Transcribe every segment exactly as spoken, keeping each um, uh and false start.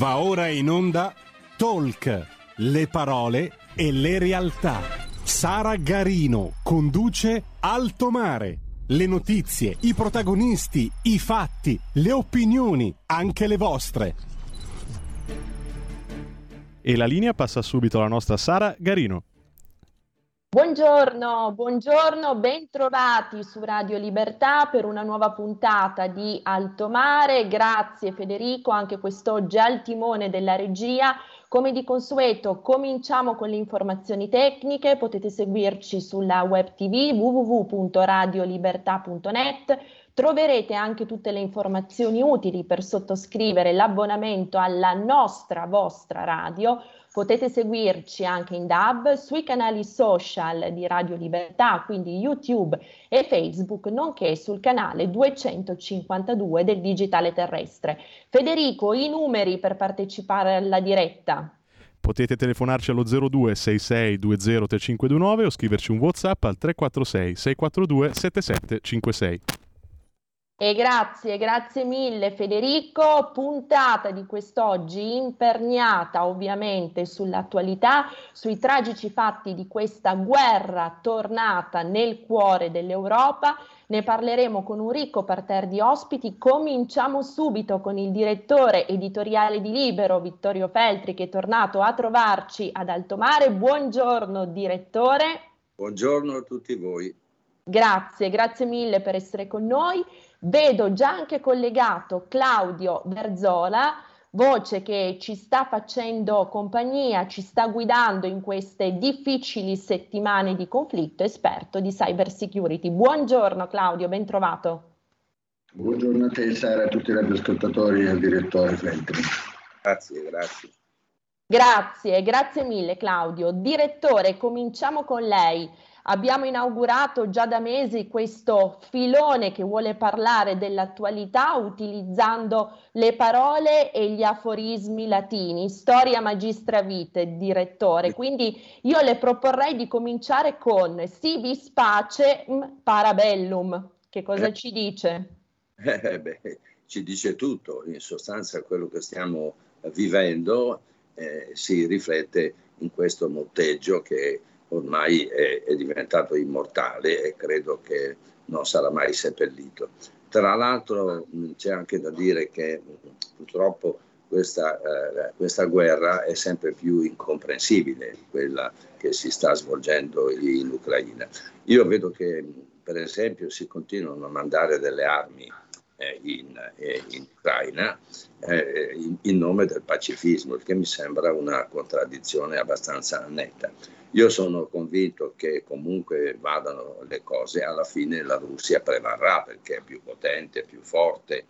Va ora in onda Talk, le parole e le realtà. Sara Garino conduce Altomare. Le notizie, i protagonisti, i fatti, le opinioni, anche le vostre. E la linea passa subito alla nostra Sara Garino. Buongiorno, buongiorno, bentrovati su Radio Libertà per una nuova puntata di Altomare. Grazie Federico, anche quest'oggi al timone della regia. Come di consueto cominciamo con le informazioni tecniche, potete seguirci sulla web tv w w w punto radio libertà punto net. Troverete anche tutte le informazioni utili per sottoscrivere l'abbonamento alla nostra, vostra radio. Potete seguirci anche in D A B, sui canali social di Radio Libertà, quindi YouTube e Facebook, nonché sul canale duecentocinquantadue del Digitale Terrestre. Federico, i numeri per partecipare alla diretta? Potete telefonarci allo zero due sei sei due zero tre cinque due nove o scriverci un WhatsApp al tre quattro sei sei quattro due sette sette cinque sei. E grazie, grazie mille Federico, puntata di quest'oggi imperniata ovviamente sull'attualità, sui tragici fatti di questa guerra tornata nel cuore dell'Europa. Ne parleremo con un ricco parterre di ospiti. Cominciamo subito con il direttore editoriale di Libero, Vittorio Feltri, che è tornato a trovarci ad Altomare. Buongiorno direttore. Buongiorno a tutti voi. Grazie, grazie mille per essere con noi. Vedo già anche collegato Claudio Verzola, voce che ci sta facendo compagnia, ci sta guidando in queste difficili settimane di conflitto, esperto di cyber security. Buongiorno Claudio, ben trovato. Buongiorno a te Sara, a tutti i radioascoltatori e al direttore Feltri. Grazie, grazie. Grazie, grazie mille Claudio. Direttore, cominciamo con lei. Abbiamo inaugurato già da mesi questo filone che vuole parlare dell'attualità utilizzando le parole e gli aforismi latini, storia magistra vitae, direttore. Quindi io le proporrei di cominciare con si vis pacem para bellum. Che cosa eh, ci dice? Eh, beh, ci dice tutto, in sostanza quello che stiamo vivendo eh, si riflette in questo motteggio che ormai è, è diventato immortale e credo che non sarà mai seppellito. Tra l'altro mh, c'è anche da dire che mh, purtroppo questa, eh, questa guerra è sempre più incomprensibile, quella che si sta svolgendo in Ucraina. Io vedo che mh, per esempio si continuano a mandare delle armi eh, in, eh, in Ucraina eh, in, in nome del pacifismo, che mi sembra una contraddizione abbastanza netta. Io sono convinto che comunque vadano le cose, alla fine la Russia prevarrà perché è più potente, più forte,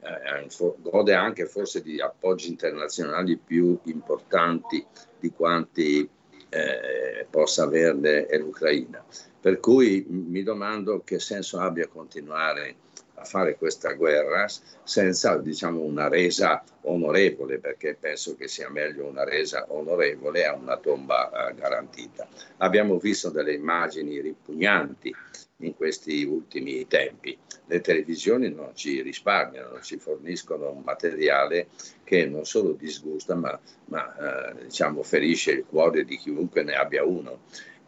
eh, gode anche forse di appoggi internazionali più importanti di quanti eh, possa averne l'Ucraina. Per cui mi domando che senso abbia continuare a fare questa guerra senza, diciamo, una resa onorevole, perché penso che sia meglio una resa onorevole a una tomba eh, garantita. Abbiamo visto delle immagini ripugnanti in questi ultimi tempi. Le televisioni non ci risparmiano, ci forniscono un materiale che non solo disgusta, ma, ma eh, diciamo ferisce il cuore di chiunque ne abbia uno.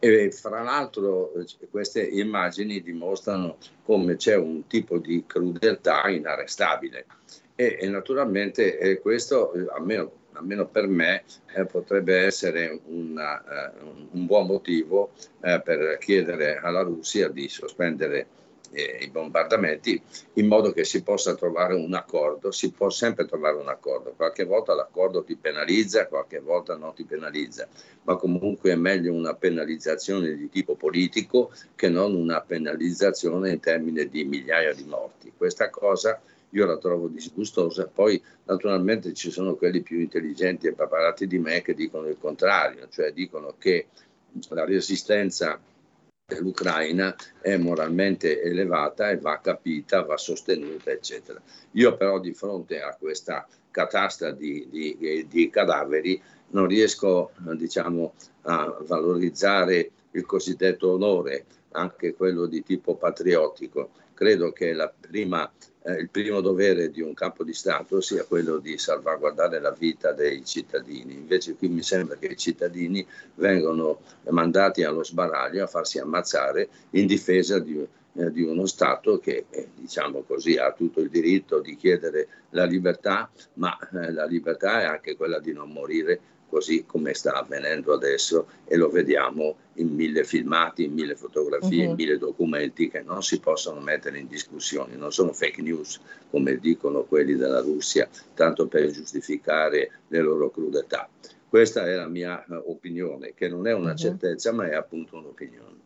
E fra l'altro queste immagini dimostrano come c'è un tipo di crudeltà inarrestabile e, e naturalmente eh, questo almeno, almeno per me eh, potrebbe essere una, uh, un buon motivo uh, per chiedere alla Russia di sospendere eh, i bombardamenti in modo che si possa trovare un accordo. Si può sempre trovare un accordo, qualche volta l'accordo ti penalizza, qualche volta non ti penalizza, ma comunque è meglio una penalizzazione di tipo politico che non una penalizzazione in termini di migliaia di morti. Questa cosa io la trovo disgustosa. Poi naturalmente ci sono quelli più intelligenti e preparati di me che dicono il contrario, cioè dicono che la resistenza dell'Ucraina è moralmente elevata e va capita, va sostenuta, eccetera. Io però di fronte a questa catastrofe di, di, di cadaveri non riesco, diciamo, a valorizzare il cosiddetto onore, anche quello di tipo patriottico. Credo che la prima eh, il primo dovere di un capo di Stato sia quello di salvaguardare la vita dei cittadini. Invece qui mi sembra che i cittadini vengano mandati allo sbaraglio a farsi ammazzare in difesa di, eh, di uno Stato che, eh, diciamo così, ha tutto il diritto di chiedere la libertà, ma eh, la libertà è anche quella di non morire, così come sta avvenendo adesso, e lo vediamo in mille filmati, in mille fotografie, uh-huh. in mille documenti che non si possono mettere in discussione. Non sono fake news, come dicono quelli della Russia, tanto per giustificare le loro crudeltà. Questa è la mia opinione, che non è una certezza, uh-huh. ma è appunto un'opinione.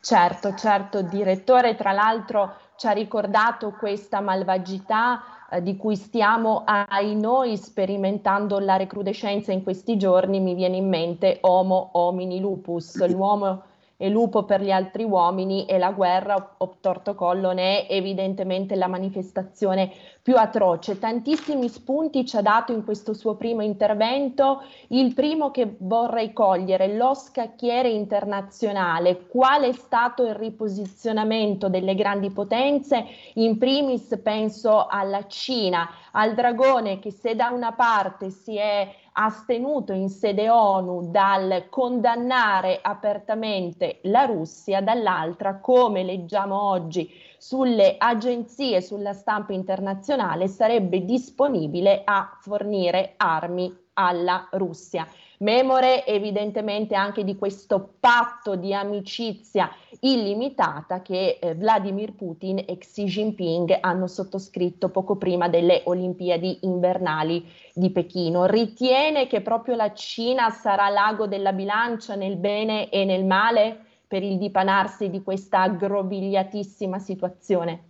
Certo, certo, direttore, tra l'altro ci ha ricordato questa malvagità di cui stiamo, ai noi, sperimentando la recrudescenza in questi giorni. Mi viene in mente Homo homini lupus, l'uomo è lupo per gli altri uomini, e la guerra, obtorto collo, ne è evidentemente la manifestazione più atroce. Tantissimi spunti ci ha dato in questo suo primo intervento. Il primo che vorrei cogliere, lo scacchiere internazionale. Qual è stato il riposizionamento delle grandi potenze? In primis penso alla Cina, al dragone che se da una parte si è astenuto in sede ONU dal condannare apertamente la Russia, dall'altra, come leggiamo oggi sulle agenzie, sulla stampa internazionale, sarebbe disponibile a fornire armi alla Russia. Memore evidentemente anche di questo patto di amicizia illimitata che eh, Vladimir Putin e Xi Jinping hanno sottoscritto poco prima delle Olimpiadi invernali di Pechino. Ritiene che proprio la Cina sarà l'ago della bilancia nel bene e nel male per il dipanarsi di questa aggrovigliatissima situazione?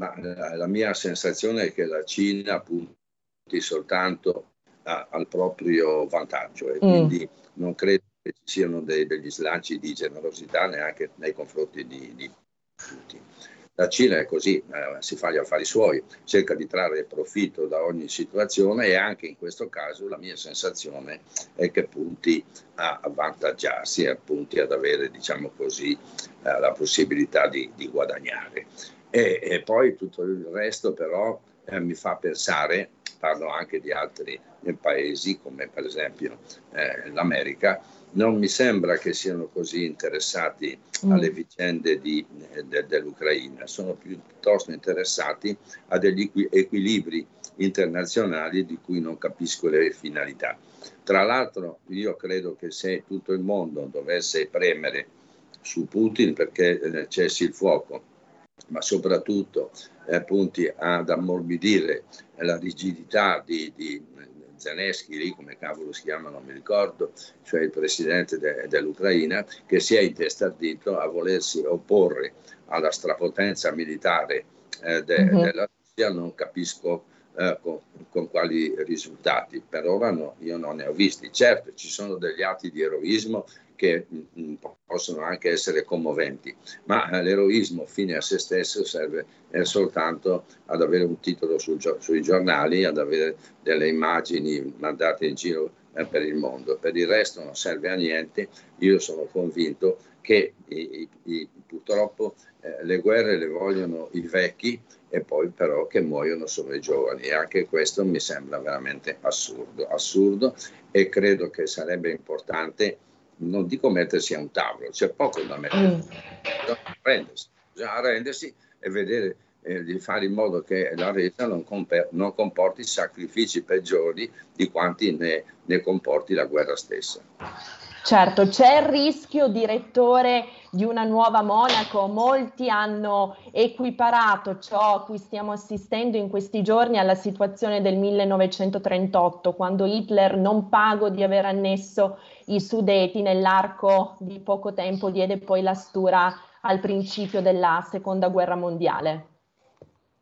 Ma la, la mia sensazione è che la Cina punti soltanto A, al proprio vantaggio, e quindi mm. non credo che ci siano dei, degli slanci di generosità neanche nei confronti di, di Putin. La Cina è così, eh, si fa gli affari suoi, cerca di trarre profitto da ogni situazione, e anche in questo caso la mia sensazione è che punti a avvantaggiarsi e punti ad avere, diciamo così, eh, la possibilità di, di guadagnare. E, e poi tutto il resto però eh, mi fa pensare, parlo anche di altri paesi come per esempio eh, l'America, non mi sembra che siano così interessati mm. alle vicende di, de, dell'Ucraina, sono piuttosto interessati a degli equilibri internazionali di cui non capisco le finalità. Tra l'altro io credo che se tutto il mondo dovesse premere su Putin perché eh, cessi il fuoco, ma soprattutto eh, punti ad ammorbidire la rigidità di, di Zelensky, lì come cavolo si chiama non mi ricordo, cioè il presidente de, dell'Ucraina, che si è intestardito a volersi opporre alla strapotenza militare eh, de, mm-hmm. della Russia, non capisco eh, con, con quali risultati. Per ora no, io non ne ho visti. Certo, ci sono degli atti di eroismo che mh, possono anche essere commoventi, ma eh, l'eroismo fine a se stesso serve eh, soltanto ad avere un titolo sul, sui giornali, ad avere delle immagini mandate in giro eh, per il mondo. Per il resto non serve a niente. Io sono convinto che i, i, purtroppo eh, le guerre le vogliono i vecchi, e poi però che muoiono solo i giovani, e anche questo mi sembra veramente assurdo, assurdo, e credo che sarebbe importante, non dico mettersi a un tavolo, c'è poco da mettersi, bisogna arrendersi e vedere eh, di fare in modo che la resa non, comp- non comporti sacrifici peggiori di quanti ne, ne comporti la guerra stessa. Certo, c'è il rischio, direttore, di una nuova Monaco. Molti hanno equiparato ciò a cui stiamo assistendo in questi giorni alla situazione del millenovecentotrentotto, quando Hitler, non pago di aver annesso i Sudeti, nell'arco di poco tempo diede poi la stura al principio della Seconda Guerra Mondiale.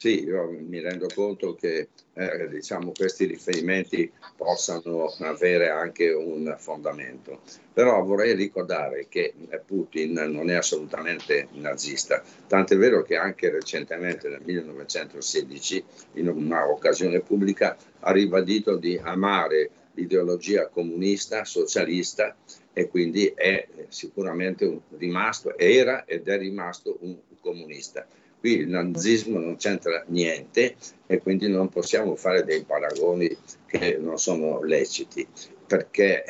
Sì, io mi rendo conto che eh, diciamo, questi riferimenti possano avere anche un fondamento, però vorrei ricordare che Putin non è assolutamente nazista, tant'è vero che anche recentemente, nel millenovecentosedici, in una occasione pubblica, ha ribadito di amare l'ideologia comunista, socialista, e quindi è sicuramente un, rimasto, era ed è rimasto un comunista. Qui il nazismo non c'entra niente e quindi non possiamo fare dei paragoni che non sono leciti, perché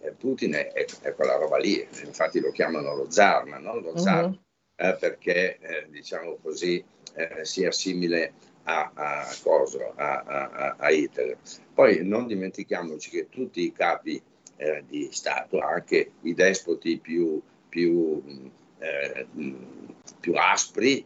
eh, Putin è, è quella roba lì, infatti lo chiamano lo zar, ma non lo zar, uh-huh. eh, perché eh, diciamo così eh, sia simile a, a, cosa, a, a, a Hitler. Poi non dimentichiamoci che tutti i capi eh, di Stato, anche i despoti più... più Eh, più aspri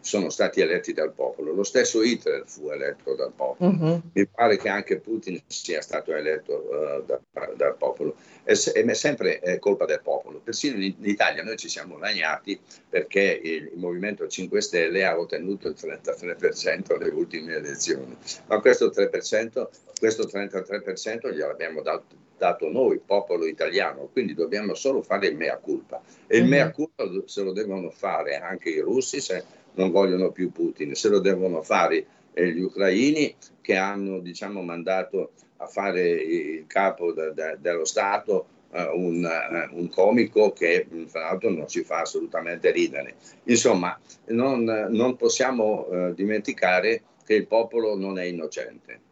sono stati eletti dal popolo. Lo stesso Hitler fu eletto dal popolo, uh-huh. mi pare che anche Putin sia stato eletto uh, da, dal popolo, e se, è sempre eh, colpa del popolo. Persino in, in Italia noi ci siamo lagnati perché il, il Movimento cinque Stelle ha ottenuto il trentatré per cento alle ultime elezioni, ma questo tre per cento, questo trentatré per cento gliel'abbiamo dato dato noi, popolo italiano, quindi dobbiamo solo fare il mea culpa, e il mm-hmm. mea culpa se lo devono fare anche i russi se non vogliono più Putin, se lo devono fare gli ucraini che hanno, diciamo, mandato a fare il capo de- de- dello Stato uh, un, uh, un comico che tra l'altro non ci fa assolutamente ridere. Insomma, non, non possiamo uh, dimenticare che il popolo non è innocente.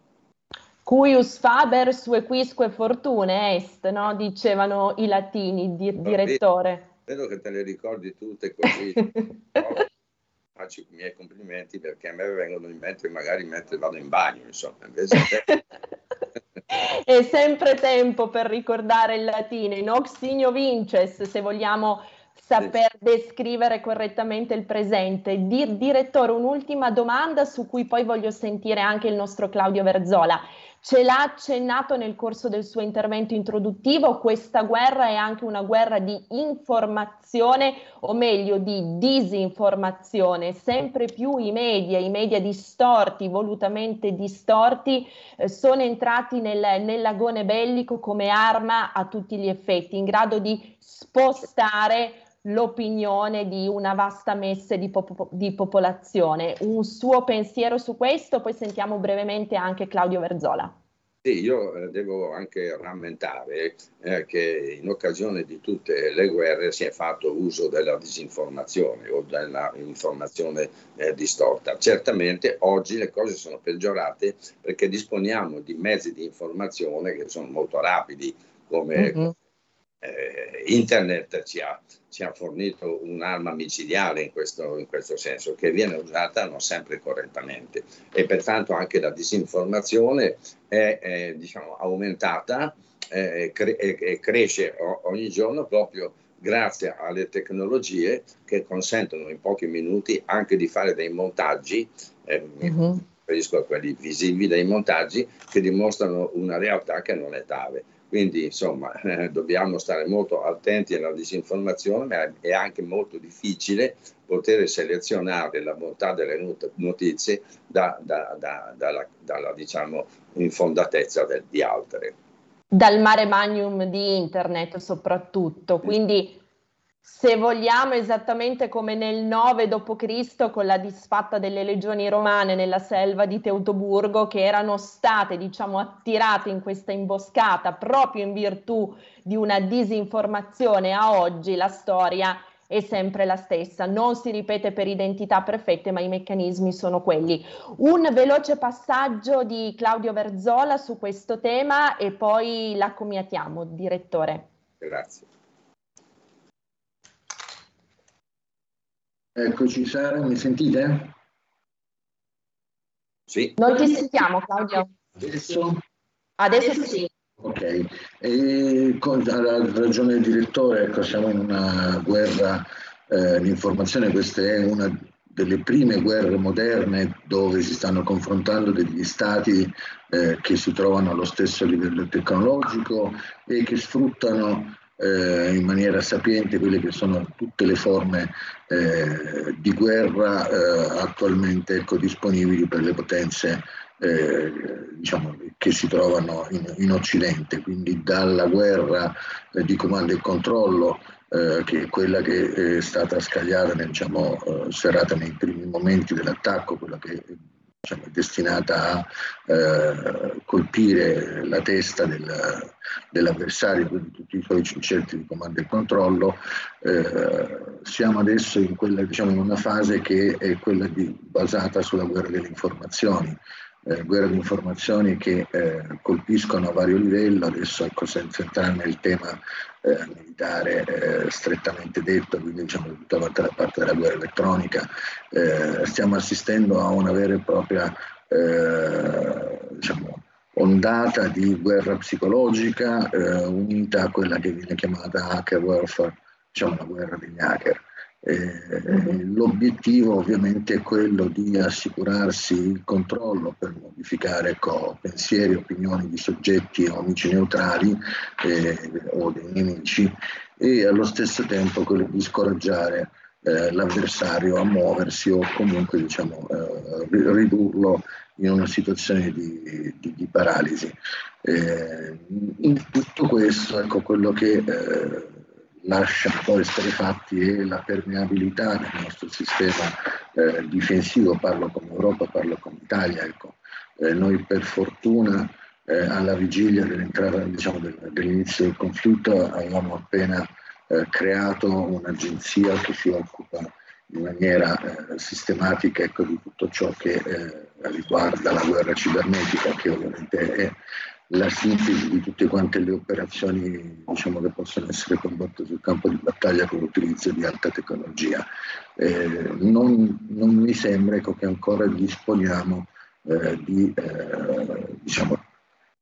Cuius faber sue quisque fortune est, no? Dicevano i latini, di, direttore. Vedo che te le ricordi tutte così. Oh, faccio i miei complimenti perché a me vengono in mente magari mentre vado in bagno, insomma. Invece te... È sempre tempo per ricordare il latino, nox signo vinces, se vogliamo saper descrivere correttamente il presente. Dir, direttore, un'ultima domanda su cui poi voglio sentire anche il nostro Claudio Verzola. Ce l'ha accennato nel corso del suo intervento introduttivo, questa guerra è anche una guerra di informazione, o meglio di disinformazione. Sempre più i media, i media distorti, volutamente distorti, eh, sono entrati nel, nell'agone bellico come arma a tutti gli effetti, in grado di spostare l'opinione di una vasta messe di, pop- di popolazione. Un suo pensiero su questo, poi sentiamo brevemente anche Claudio Verzola. Sì, io eh, devo anche rammentare eh, che in occasione di tutte le guerre si è fatto uso della disinformazione o della informazione eh, distorta. Certamente oggi le cose sono peggiorate perché disponiamo di mezzi di informazione che sono molto rapidi, come mm-hmm. Eh, internet ci ha, ci ha fornito un'arma micidiale in questo, in questo senso, che viene usata non sempre correttamente, e pertanto anche la disinformazione è, è diciamo, aumentata e cre- è, cresce o- ogni giorno proprio grazie alle tecnologie che consentono in pochi minuti anche di fare dei montaggi, eh, uh-huh. riferisco a quelli visivi, dei montaggi che dimostrano una realtà che non è tale. Quindi insomma eh, dobbiamo stare molto attenti alla disinformazione, ma è anche molto difficile poter selezionare la bontà delle not- notizie da, da, da, dalla, dalla diciamo, infondatezza del, di altre. Dal mare magnum di internet soprattutto, quindi se vogliamo, esattamente come nel nove dopo Cristo con la disfatta delle legioni romane nella selva di Teutoburgo, che erano state, diciamo, attirate in questa imboscata proprio in virtù di una disinformazione, a oggi la storia è sempre la stessa, non si ripete per identità perfette, ma i meccanismi sono quelli. Un veloce passaggio di Claudio Verzola su questo tema e poi la commiatiamo, direttore. Grazie. Eccoci Sara, mi sentite? Sì. Noi ti sentiamo Claudio. Adesso? Adesso sì. Ok, e con, alla ragione del direttore, ecco, siamo in una guerra eh, di informazione, questa è una delle prime guerre moderne dove si stanno confrontando degli stati eh, che si trovano allo stesso livello tecnologico e che sfruttano Eh, in maniera sapiente quelle che sono tutte le forme eh, di guerra eh, attualmente, ecco, disponibili per le potenze eh, diciamo, che si trovano in, in Occidente, quindi dalla guerra eh, di comando e controllo eh, che è quella che è stata scagliata, diciamo, eh, serrata nei primi momenti dell'attacco, quella che diciamo, destinata a eh, colpire la testa del, dell'avversario, quindi tutti i suoi cerchi di comando e controllo. Eh, siamo adesso in, quella, diciamo, in una fase che è quella di, basata sulla guerra delle informazioni, eh, guerra di informazioni che eh, colpiscono a vario livello. Adesso, ecco, senza entrare nel tema eh, militare eh, strettamente detto, quindi diciamo tutta la, la parte della guerra elettronica, eh, stiamo assistendo a una vera e propria eh, diciamo, ondata di guerra psicologica eh, unita a quella che viene chiamata hacker warfare, diciamo la guerra degli hacker. Eh, l'obiettivo ovviamente è quello di assicurarsi il controllo per modificare co- pensieri e opinioni di soggetti o amici neutrali eh, o dei nemici, e allo stesso tempo quello di scoraggiare eh, l'avversario a muoversi o comunque diciamo eh, ridurlo in una situazione di, di, di paralisi. Eh, in tutto questo, ecco, quello che eh, lascia poi esterefatti e la permeabilità del nostro sistema eh, difensivo, parlo come Europa, parlo come Italia. Ecco. Eh, noi per fortuna eh, alla vigilia dell'entrata, diciamo, del, dell'inizio del conflitto avevamo appena eh, creato un'agenzia che si occupa in maniera eh, sistematica, ecco, di tutto ciò che eh, riguarda la guerra cibernetica, che ovviamente è la sintesi di tutte quante le operazioni, diciamo, che possono essere combattute sul campo di battaglia con l'utilizzo di alta tecnologia. Eh, non, non mi sembra, ecco, che ancora disponiamo eh, di eh, diciamo,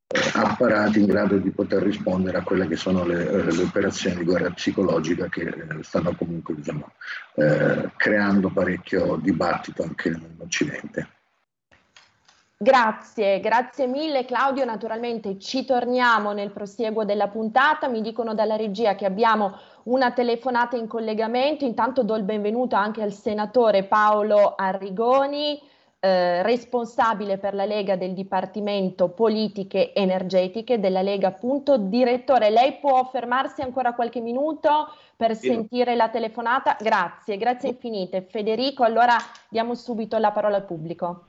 eh, apparati in grado di poter rispondere a quelle che sono le, eh, le operazioni di guerra psicologica che eh, stanno comunque diciamo, eh, creando parecchio dibattito anche in Occidente. Grazie, grazie mille Claudio, naturalmente ci torniamo nel prosieguo della puntata. Mi dicono dalla regia che abbiamo una telefonata in collegamento. Intanto do il benvenuto anche al senatore Paolo Arrigoni, eh, responsabile per la Lega del Dipartimento Politiche Energetiche della Lega, appunto. Direttore, lei può fermarsi ancora qualche minuto per sì. sentire la telefonata? Grazie, grazie infinite. Federico, allora diamo subito la parola al pubblico.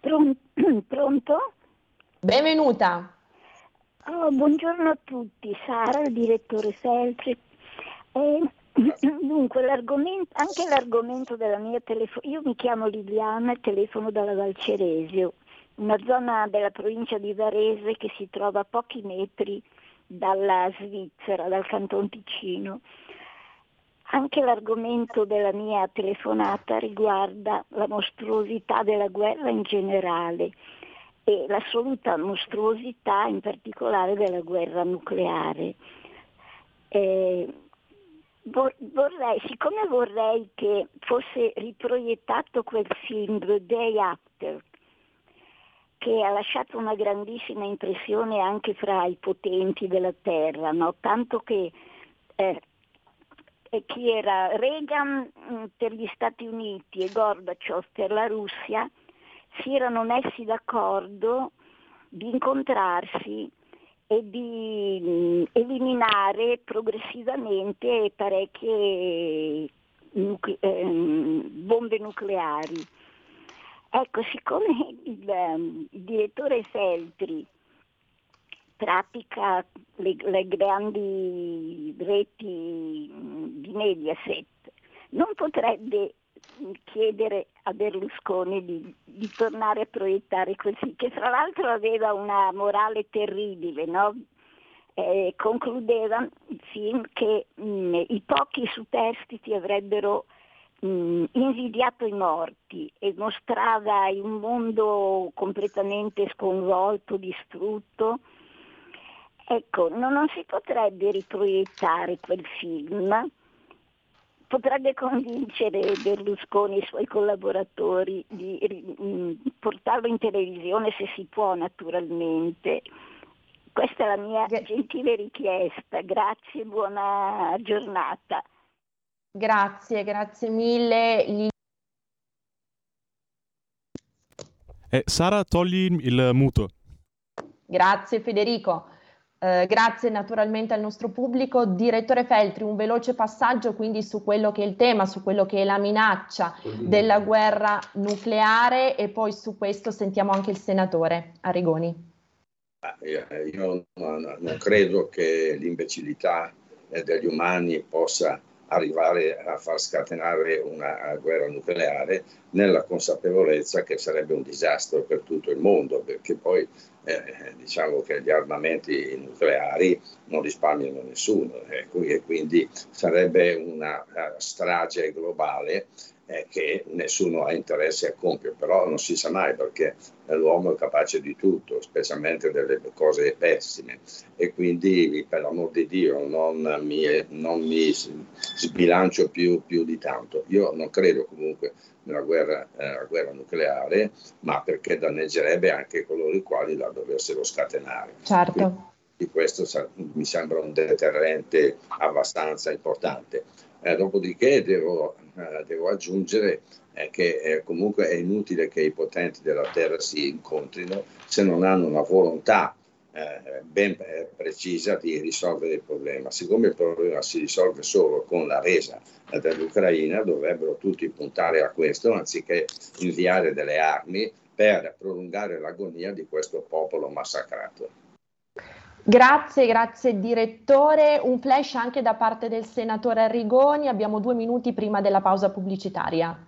Pronto? Benvenuta. Oh, buongiorno a tutti, Sara, il direttore Feltri. Eh, dunque, l'argomento, anche l'argomento della mia telefonata, io mi chiamo Liliana e telefono dalla Valceresio, una zona della provincia di Varese che si trova a pochi metri dalla Svizzera, dal Canton Ticino. Anche l'argomento della mia telefonata riguarda la mostruosità della guerra in generale e l'assoluta mostruosità in particolare della guerra nucleare. Eh, vorrei, siccome vorrei che fosse riproiettato quel film The Day After, che ha lasciato una grandissima impressione anche fra i potenti della Terra, no? Tanto che eh, e chi era Reagan per gli Stati Uniti e Gorbaciov per la Russia si erano messi d'accordo di incontrarsi e di eliminare progressivamente parecchie nucle- ehm, bombe nucleari. Ecco, siccome il, il direttore Feltri pratica le, le grandi reti di Mediaset, non potrebbe chiedere a Berlusconi di, di tornare a proiettare così, che fra l'altro aveva una morale terribile, no? Eh, concludeva il film che mh, i pochi superstiti avrebbero mh, invidiato i morti, e mostrava un mondo completamente sconvolto, distrutto. Ecco, non, non si potrebbe riproiettare quel film, potrebbe convincere Berlusconi e i suoi collaboratori di, di portarlo in televisione, se si può naturalmente. Questa è la mia gentile richiesta, grazie, buona giornata. Grazie, grazie mille. Eh, Sara, togli il muto. Grazie Federico. Eh, grazie naturalmente al nostro pubblico. Direttore Feltri, un veloce passaggio quindi su quello che è il tema, su quello che è la minaccia della guerra nucleare, e poi su questo sentiamo anche il senatore Arrigoni. Io non credo che l'imbecillità degli umani possa arrivare a far scatenare una guerra nucleare, nella consapevolezza che sarebbe un disastro per tutto il mondo, perché poi eh, diciamo che gli armamenti nucleari non risparmiano nessuno, eh, e quindi sarebbe una strage globale eh, che nessuno ha interesse a compiere. Però non si sa mai, perché l'uomo è capace di tutto, specialmente delle cose pessime, e quindi, per l'amor di Dio, non mi, non mi sbilancio più, più di tanto. Io non credo comunque nella guerra, eh, la guerra nucleare, ma perché danneggerebbe anche coloro i quali la dovessero scatenare. Certo. Quindi questo sa, mi sembra un deterrente abbastanza importante. Eh, dopodiché devo, eh, devo aggiungere eh, che eh, comunque è inutile che i potenti della Terra si incontrino se non hanno una volontà eh, ben precisa di risolvere il problema. Siccome il problema si risolve solo con la resa eh, dell'Ucraina, dovrebbero tutti puntare a questo anziché inviare delle armi per prolungare l'agonia di questo popolo massacrato. Grazie, grazie direttore. Un flash anche da parte del senatore Arrigoni. Abbiamo due minuti prima della pausa pubblicitaria.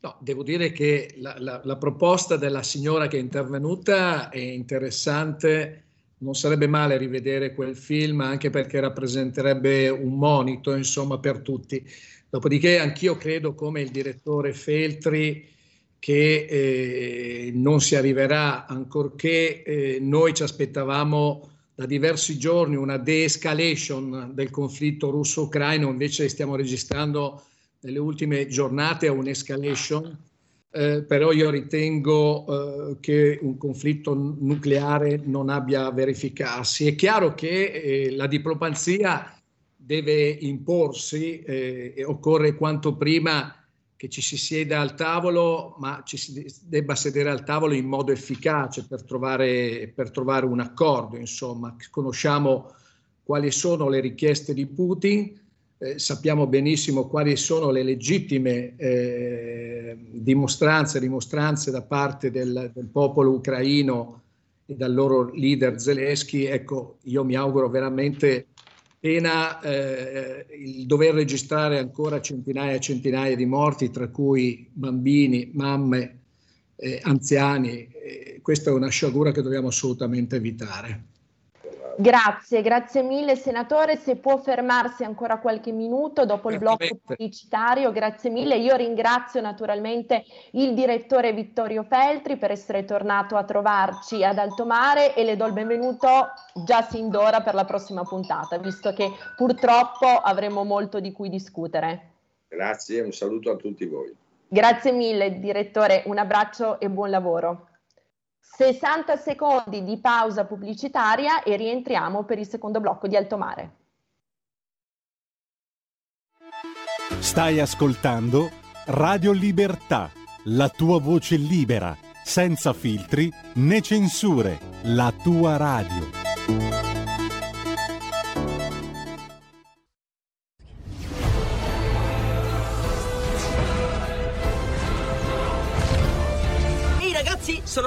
No, devo dire che la, la, la proposta della signora che è intervenuta è interessante. Non sarebbe male rivedere quel film, anche perché rappresenterebbe un monito, insomma, per tutti. Dopodiché anch'io credo, come il direttore Feltri, che eh, non si arriverà, ancorché eh, noi ci aspettavamo da diversi giorni una de-escalation del conflitto russo-ucraino, invece stiamo registrando nelle ultime giornate un'escalation, eh, però io ritengo eh, che un conflitto nucleare non abbia a verificarsi. È chiaro che eh, la diplomazia deve imporsi eh, e occorre quanto prima che ci si sieda al tavolo, ma ci si debba sedere al tavolo in modo efficace per trovare, per trovare un accordo. Insomma, conosciamo quali sono le richieste di Putin, eh, sappiamo benissimo quali sono le legittime eh, dimostranze, dimostranze da parte del, del popolo ucraino e dal loro leader Zelensky. Ecco, io mi auguro veramente pena eh, il dover registrare ancora centinaia e centinaia di morti, tra cui bambini, mamme, eh, anziani. Eh, questa è una sciagura che dobbiamo assolutamente evitare. Grazie, grazie mille senatore. Se può fermarsi ancora qualche minuto dopo il blocco pubblicitario, grazie mille. Io ringrazio naturalmente il direttore Vittorio Feltri per essere tornato a trovarci ad Altomare, e le do il benvenuto già sin d'ora per la prossima puntata, visto che purtroppo avremo molto di cui discutere. Grazie, un saluto a tutti voi. Grazie mille direttore, un abbraccio e buon lavoro. sessanta secondi di pausa pubblicitaria e rientriamo per il secondo blocco di Altomare. Stai ascoltando Radio Libertà, la tua voce libera, senza filtri né censure, la tua radio. Sono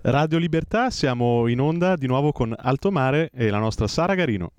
Radio Libertà, siamo in onda di nuovo con Altomare e la nostra Sara Garino.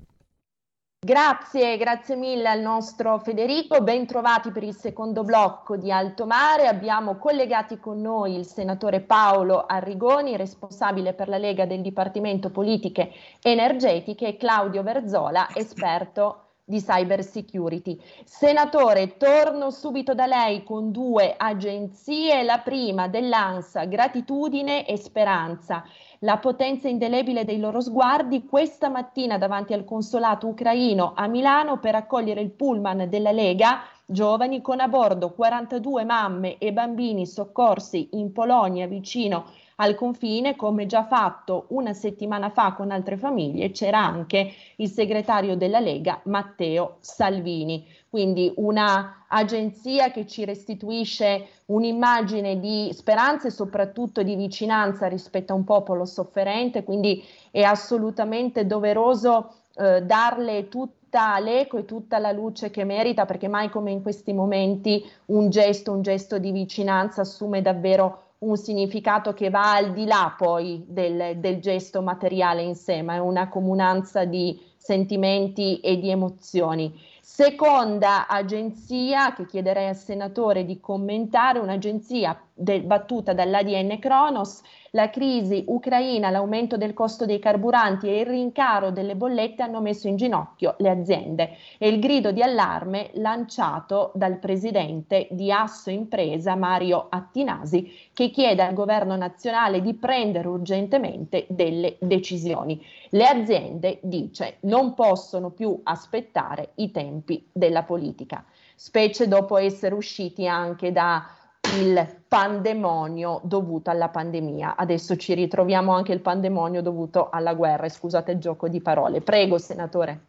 Grazie, grazie mille al nostro Federico, ben trovati per il secondo blocco di Altomare. Abbiamo collegati con noi il senatore Paolo Arrigoni, responsabile per la Lega del Dipartimento Politiche Energetiche, e Claudio Verzola, esperto di cyber security. Senatore, torno subito da lei con due agenzie, la prima dell'ANSA, Gratitudine e Speranza. La potenza indelebile dei loro sguardi questa mattina davanti al consolato ucraino a Milano per accogliere il pullman della Lega Giovani con a bordo quarantadue mamme e bambini soccorsi in Polonia vicino al confine, come già fatto una settimana fa con altre famiglie. C'era anche il segretario della Lega Matteo Salvini. Quindi una agenzia che ci restituisce un'immagine di speranza e soprattutto di vicinanza rispetto a un popolo sofferente, quindi è assolutamente doveroso eh, darle tutta l'eco e tutta la luce che merita, perché mai come in questi momenti un gesto, un gesto di vicinanza assume davvero un significato che va al di là poi del, del gesto materiale in sé, ma è una comunanza di sentimenti e di emozioni. Seconda agenzia che chiederei al senatore di commentare, un'agenzia de- battuta dall'A D N Kronos, la crisi ucraina, l'aumento del costo dei carburanti e il rincaro delle bollette hanno messo in ginocchio le aziende. E il grido di allarme lanciato dal presidente di Asso Impresa, Mario Attinasi, che chiede al governo nazionale di prendere urgentemente delle decisioni. Le aziende, dice, non possono più aspettare i tempi della politica, specie dopo essere usciti anche da il pandemonio dovuto alla pandemia. Adesso ci ritroviamo anche il pandemonio dovuto alla guerra, scusate il gioco di parole. Prego, senatore.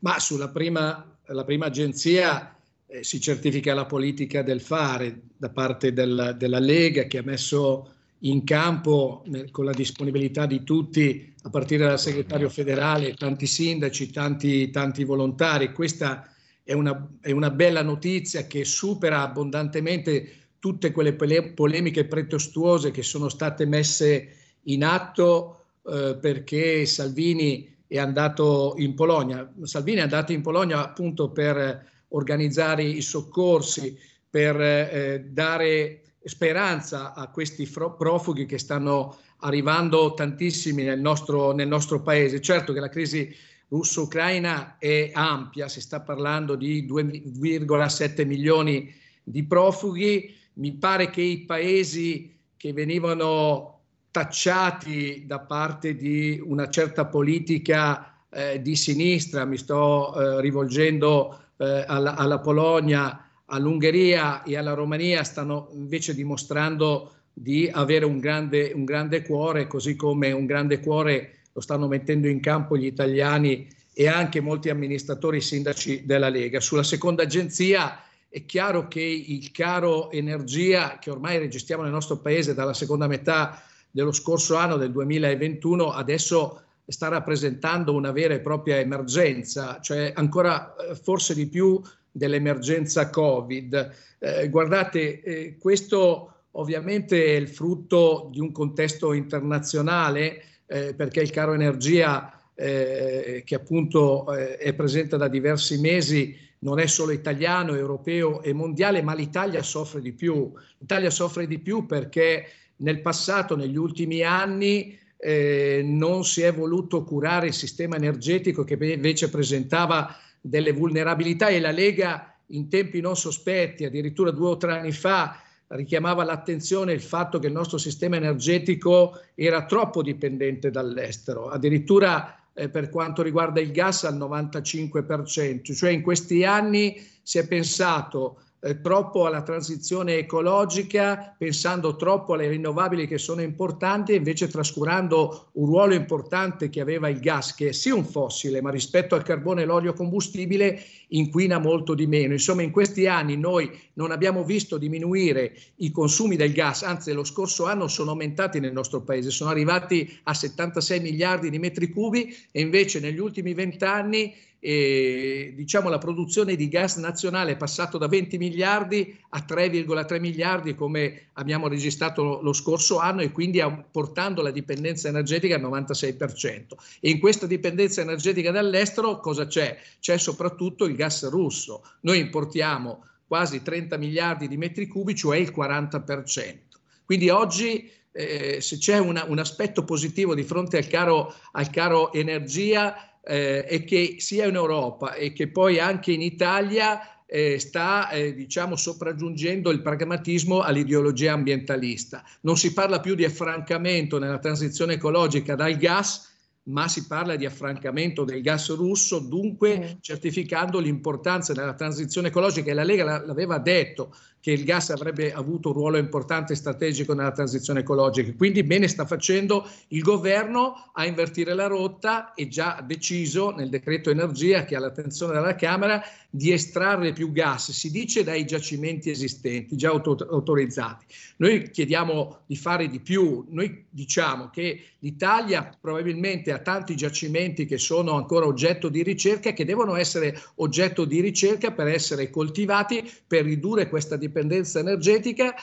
Ma sulla prima, la prima agenzia eh, si certifica la politica del fare da parte del, della Lega, che ha messo in campo nel, con la disponibilità di tutti, a partire dal segretario federale, tanti sindaci, tanti, tanti volontari. Questa è una, è una bella notizia che supera abbondantemente tutte quelle polemiche pretestuose che sono state messe in atto eh, perché Salvini è andato in Polonia. Salvini è andato in Polonia appunto per organizzare i soccorsi, per eh, dare speranza a questi fro- profughi che stanno arrivando tantissimi nel nostro, nel nostro paese. Certo che la crisi russo-ucraina è ampia, si sta parlando di due virgola sette milioni di profughi. Mi pare che i paesi che venivano tacciati da parte di una certa politica eh, di sinistra, mi sto eh, rivolgendo eh, alla, alla Polonia, all'Ungheria e alla Romania, stanno invece dimostrando di avere un grande, un grande cuore, così come un grande cuore lo stanno mettendo in campo gli italiani e anche molti amministratori e sindaci della Lega. Sulla seconda agenzia, è chiaro che il caro energia che ormai registriamo nel nostro paese dalla seconda metà dello scorso anno, del duemilaventuno, adesso sta rappresentando una vera e propria emergenza, cioè ancora forse di più dell'emergenza Covid. Eh, guardate, eh, questo ovviamente è il frutto di un contesto internazionale, eh, perché il caro energia Eh, che appunto eh, è presente da diversi mesi, non è solo italiano, europeo e mondiale, ma l'Italia soffre di più. L'Italia soffre di più perché nel passato, negli ultimi anni, eh, non si è voluto curare il sistema energetico, che invece presentava delle vulnerabilità, e la Lega in tempi non sospetti, addirittura due o tre anni fa, richiamava l'attenzione il fatto che il nostro sistema energetico era troppo dipendente dall'estero, addirittura eh, per quanto riguarda il gas al novantacinque per cento. Cioè in questi anni si è pensato eh, troppo alla transizione ecologica, pensando troppo alle rinnovabili che sono importanti, e invece trascurando un ruolo importante che aveva il gas, che è sì un fossile, ma rispetto al carbone e l'olio combustibile inquina molto di meno. Insomma, in questi anni noi non abbiamo visto diminuire i consumi del gas, anzi lo scorso anno sono aumentati nel nostro paese, sono arrivati a settantasei miliardi di metri cubi, e invece negli ultimi vent'anni E, diciamo la produzione di gas nazionale è passata da venti miliardi a tre virgola tre miliardi, come abbiamo registrato lo scorso anno, e quindi portando la dipendenza energetica al novantasei per cento. E in questa dipendenza energetica dall'estero cosa c'è? C'è soprattutto il gas russo. Noi importiamo quasi trenta miliardi di metri cubi, cioè il quaranta per cento. Quindi oggi eh, se c'è una, un aspetto positivo di fronte al caro, al caro energia, Eh, e che sia in Europa e che poi anche in Italia eh, sta eh, diciamo sopraggiungendo il pragmatismo all'ideologia ambientalista. Non si parla più di affrancamento nella transizione ecologica dal gas, ma si parla di affrancamento del gas russo, dunque certificando l'importanza della transizione ecologica, e la Lega l'aveva detto che il gas avrebbe avuto un ruolo importante e strategico nella transizione ecologica. Quindi bene sta facendo il governo a invertire la rotta, e già deciso nel decreto energia che ha l'attenzione della Camera di estrarre più gas, si dice, dai giacimenti esistenti già autorizzati. Noi chiediamo di fare di più. Noi diciamo che l'Italia probabilmente a tanti giacimenti che sono ancora oggetto di ricerca, che devono essere oggetto di ricerca per essere coltivati, per ridurre questa dipendenza energetica,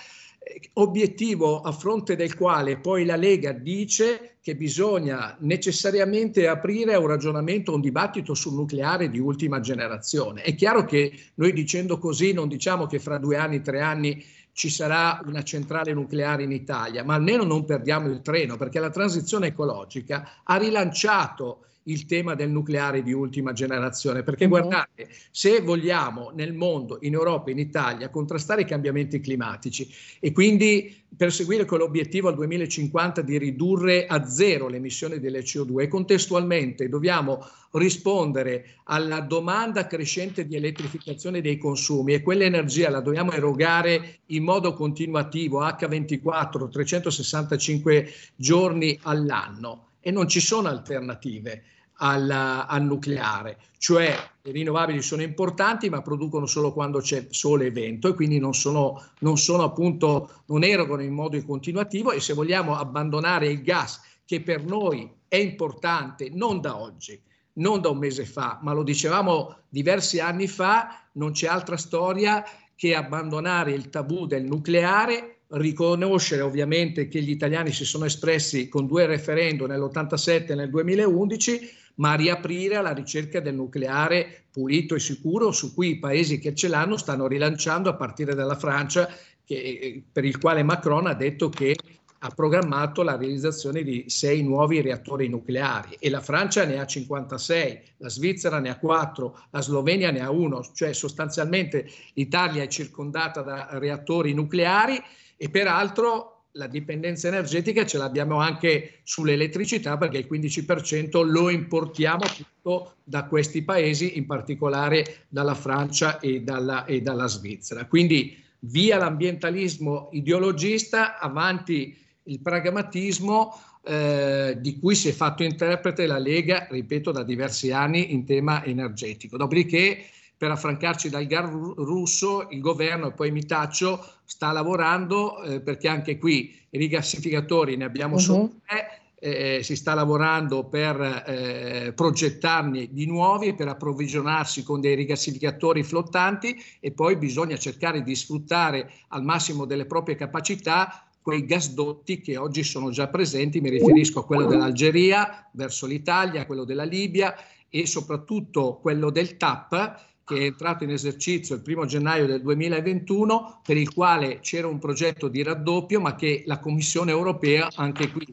obiettivo a fronte del quale poi la Lega dice che bisogna necessariamente aprire a un ragionamento, a un dibattito sul nucleare di ultima generazione. È chiaro che noi, dicendo così, non diciamo che fra due anni, tre anni ci sarà una centrale nucleare in Italia, ma almeno non perdiamo il treno, perché la transizione ecologica ha rilanciato il tema del nucleare di ultima generazione, perché mm-hmm. guardate, se vogliamo nel mondo, in Europa, in Italia, contrastare i cambiamenti climatici e quindi perseguire quell'obiettivo al duemilacinquanta di ridurre a zero l'emissione delle C O due, e contestualmente dobbiamo rispondere alla domanda crescente di elettrificazione dei consumi, e quell'energia la dobbiamo erogare in modo continuativo, acca ventiquattro, trecentosessantacinque giorni all'anno. E non ci sono alternative alla, al nucleare, cioè le rinnovabili sono importanti, ma producono solo quando c'è sole e vento, e quindi non sono, non sono appunto, non erogano in modo continuativo. E se vogliamo abbandonare il gas, che per noi è importante non da oggi, non da un mese fa, ma lo dicevamo diversi anni fa, non c'è altra storia che abbandonare il tabù del nucleare, riconoscere ovviamente che gli italiani si sono espressi con due referendum, nell'ottantasette e nel duemilaundici, ma riaprire alla ricerca del nucleare pulito e sicuro, su cui i paesi che ce l'hanno stanno rilanciando, a partire dalla Francia, che, per il quale Macron ha detto che ha programmato la realizzazione di sei nuovi reattori nucleari, e la Francia ne ha cinquantasei, la Svizzera ne ha quattro, la Slovenia ne ha uno, cioè sostanzialmente l'Italia è circondata da reattori nucleari. E peraltro la dipendenza energetica ce l'abbiamo anche sull'elettricità, perché il quindici per cento lo importiamo tutto da questi paesi, in particolare dalla Francia e dalla, e dalla Svizzera. Quindi via l'ambientalismo ideologista, avanti il pragmatismo eh, di cui si è fatto interprete la Lega, ripeto, da diversi anni in tema energetico. Dopodiché, per affrancarci dal gas russo, il governo, e poi mi taccio, sta lavorando, eh, perché anche qui i rigassificatori ne abbiamo uh-huh. solo tre, eh, si sta lavorando per eh, progettarne di nuovi, per approvvigionarsi con dei rigassificatori flottanti, e poi bisogna cercare di sfruttare al massimo delle proprie capacità quei gasdotti che oggi sono già presenti. Mi riferisco a quello dell'Algeria verso l'Italia, quello della Libia e soprattutto quello del TAP, che è entrato in esercizio il primo gennaio del duemilaventuno, per il quale c'era un progetto di raddoppio, ma che la Commissione europea, anche qui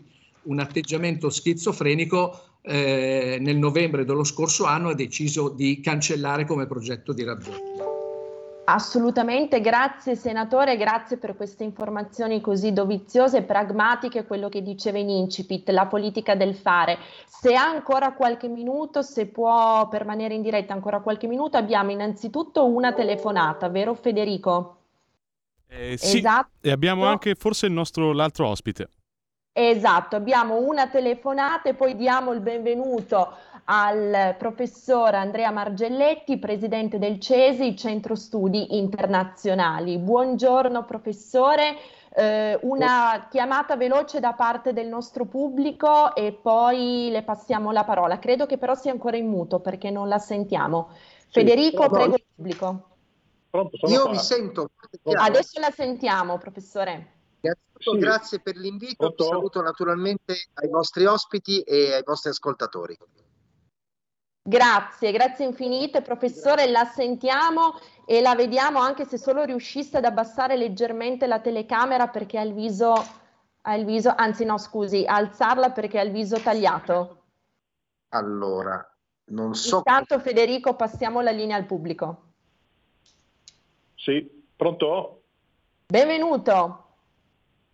un atteggiamento schizofrenico, eh, nel novembre dello scorso anno ha deciso di cancellare come progetto di raddoppio. Assolutamente, grazie senatore, grazie per queste informazioni così doviziose e pragmatiche, quello che diceva in incipit, la politica del fare. Se ha ancora qualche minuto, se può permanere in diretta ancora qualche minuto, abbiamo innanzitutto una telefonata, vero Federico? Eh, sì, esatto. E abbiamo anche forse il nostro l'altro ospite. Esatto, abbiamo una telefonata e poi diamo il benvenuto al professor Andrea Margelletti, presidente del CESI, Centro Studi Internazionali. Buongiorno professore, eh, una chiamata veloce da parte del nostro pubblico e poi le passiamo la parola. Credo che però sia ancora in muto perché non la sentiamo. Federico, sì, prego il pubblico. Pronto, sono Io qua. Mi sento. Adesso la sentiamo, professore. Sì. Grazie per l'invito, Pronto. Vi saluto naturalmente ai vostri ospiti e ai vostri ascoltatori. Grazie, grazie infinite professore, grazie. La sentiamo e la vediamo anche se solo riuscisse ad abbassare leggermente la telecamera perché ha il viso, ha il viso anzi no scusi, alzarla perché ha il viso tagliato. Allora, non so... Intanto Federico passiamo la linea al pubblico. Sì, pronto? Benvenuto.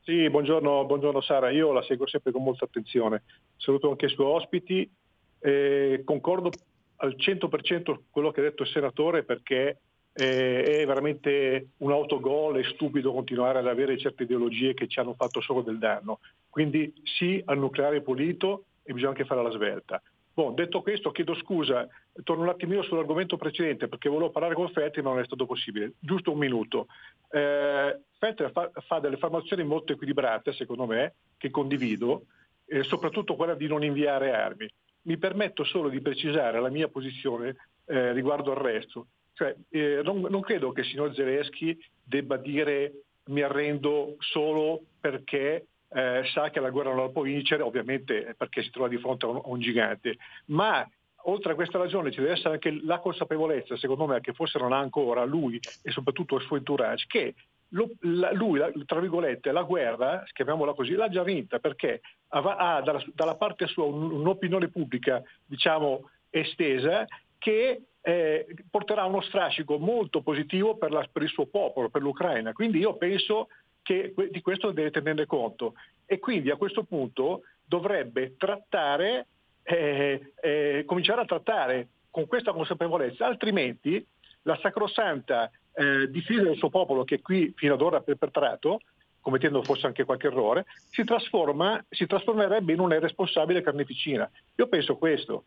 Sì, buongiorno, buongiorno Sara, io la seguo sempre con molta attenzione, saluto anche i suoi ospiti, eh, concordo al cento per cento con quello che ha detto il senatore perché eh, è veramente un autogol e stupido continuare ad avere certe ideologie che ci hanno fatto solo del danno, quindi sì al nucleare pulito e bisogna anche fare la svelta. Bon, detto questo chiedo scusa, torno un attimino sull'argomento precedente perché volevo parlare con Feltri ma non è stato possibile, giusto un minuto. Eh, Feltri fa, fa delle affermazioni molto equilibrate secondo me, che condivido, eh, soprattutto quella di non inviare armi. Mi permetto solo di precisare la mia posizione eh, riguardo al resto, cioè, eh, non, non credo che il signor Zelensky debba dire mi arrendo solo perché... Eh, sa che la guerra non la può vincere, ovviamente perché si trova di fronte a un, a un gigante, ma oltre a questa ragione ci deve essere anche la consapevolezza, secondo me, che forse non ha ancora lui e soprattutto il suo entourage, che lo, la, lui, la, tra virgolette, la guerra, chiamiamola così, l'ha già vinta perché ha, ha dalla, dalla parte sua un, un'opinione pubblica, diciamo, estesa, che eh, porterà uno strascico molto positivo per, la, per il suo popolo, per l'Ucraina. Quindi io penso che di questo deve tenere conto e quindi a questo punto dovrebbe trattare, eh, eh, cominciare a trattare con questa consapevolezza, altrimenti la sacrosanta eh, difesa del suo popolo che qui fino ad ora ha perpetrato, commettendo forse anche qualche errore, si trasforma, si trasformerebbe in una irresponsabile carneficina. Io penso questo.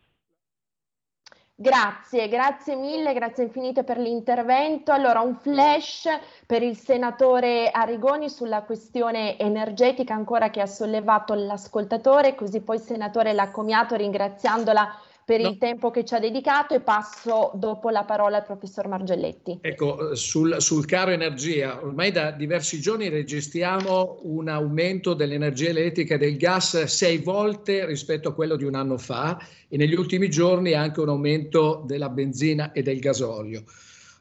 Grazie, grazie mille, grazie infinite per l'intervento. Allora un flash per il senatore Arrigoni sulla questione energetica ancora che ha sollevato l'ascoltatore, così poi il senatore l'ha commiato ringraziandola per no. il tempo che ci ha dedicato e passo dopo la parola al professor Margelletti. Ecco, sul, sul caro energia, ormai da diversi giorni registriamo un aumento dell'energia elettrica e del gas sei volte rispetto a quello di un anno fa e negli ultimi giorni anche un aumento della benzina e del gasolio.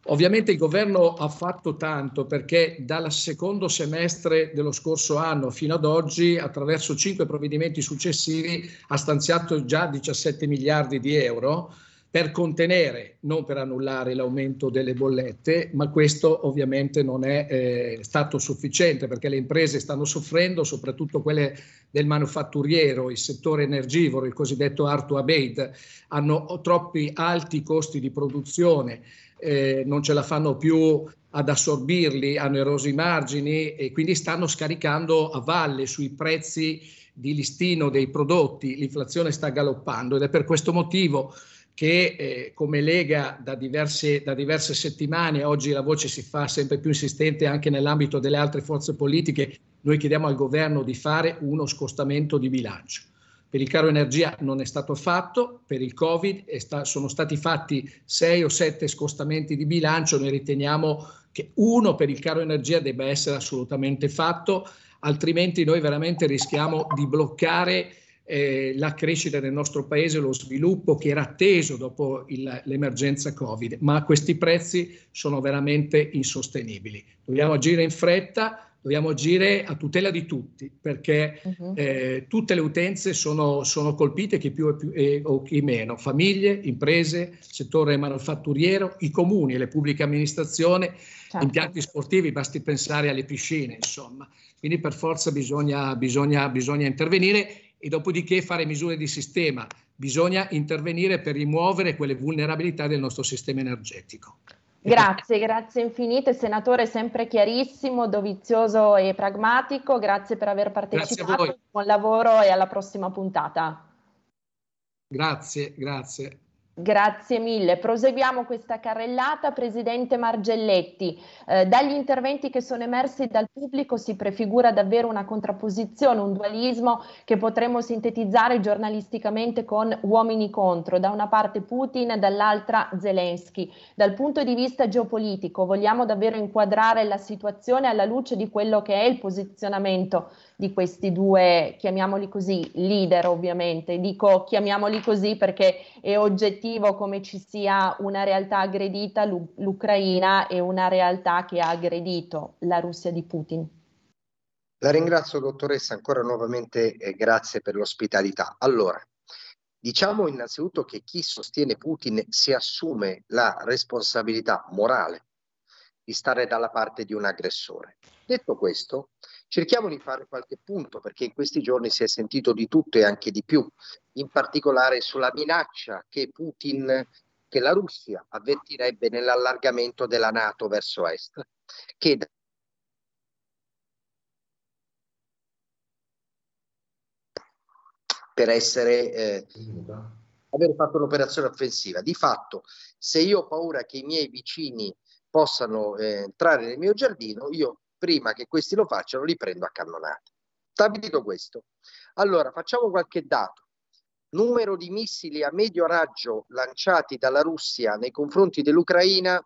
Ovviamente il governo ha fatto tanto perché dal secondo semestre dello scorso anno fino ad oggi, attraverso cinque provvedimenti successivi, ha stanziato già diciassette miliardi di euro per contenere, non per annullare l'aumento delle bollette, ma questo ovviamente non è eh, stato sufficiente perché le imprese stanno soffrendo, soprattutto quelle del manufatturiero, il settore energivoro, il cosiddetto hard to abate, hanno troppi alti costi di produzione. Eh, non ce la fanno più ad assorbirli, hanno erosi i margini e quindi stanno scaricando a valle sui prezzi di listino dei prodotti, l'inflazione sta galoppando ed è per questo motivo che eh, come Lega da diverse, da diverse settimane, oggi la voce si fa sempre più insistente anche nell'ambito delle altre forze politiche, noi chiediamo al governo di fare uno scostamento di bilancio. Per il caro energia non è stato fatto, per il Covid è sta- sono stati fatti sei o sette scostamenti di bilancio, noi riteniamo che uno per il caro energia debba essere assolutamente fatto, altrimenti noi veramente rischiamo di bloccare eh, la crescita del nostro paese, lo sviluppo che era atteso dopo il, l'emergenza Covid, ma questi prezzi sono veramente insostenibili. Dobbiamo agire in fretta. dobbiamo agire a tutela di tutti, perché uh-huh. eh, tutte le utenze sono, sono colpite, chi più, e più e, o chi meno, famiglie, imprese, settore manufatturiero, i comuni, le pubbliche amministrazioni, certo. impianti sportivi, basti pensare alle piscine, insomma. Quindi per forza bisogna, bisogna, bisogna intervenire e dopodiché fare misure di sistema. Bisogna intervenire per rimuovere quelle vulnerabilità del nostro sistema energetico. Grazie, grazie infinite. Senatore, sempre chiarissimo, dovizioso e pragmatico. Grazie per aver partecipato. Buon lavoro e alla prossima puntata. Grazie, grazie. Grazie mille. Proseguiamo questa carrellata. Presidente Margelletti, eh, dagli interventi che sono emersi dal pubblico si prefigura davvero una contrapposizione, un dualismo che potremmo sintetizzare giornalisticamente con uomini contro, da una parte Putin, dall'altra Zelensky. Dal punto di vista geopolitico vogliamo davvero inquadrare la situazione alla luce di quello che è il posizionamento di questi due, chiamiamoli così, leader ovviamente. Dico chiamiamoli così perché è oggettivo come ci sia una realtà aggredita, l'Ucraina, e una realtà che ha aggredito la Russia di Putin. La ringrazio, dottoressa, ancora nuovamente eh, grazie per l'ospitalità. Allora, diciamo innanzitutto che chi sostiene Putin si assume la responsabilità morale di stare dalla parte di un aggressore. Detto questo, cerchiamo di fare qualche punto, perché in questi giorni si è sentito di tutto e anche di più, in particolare sulla minaccia che Putin, che la Russia avvertirebbe nell'allargamento della NATO verso est, che per essere eh, aver fatto un'operazione offensiva. Di fatto, se io ho paura che i miei vicini possano eh, entrare nel mio giardino, io prima che questi lo facciano li prendo a cannonate. Stabilito questo, allora facciamo qualche dato. Numero di missili a medio raggio lanciati dalla Russia nei confronti dell'Ucraina,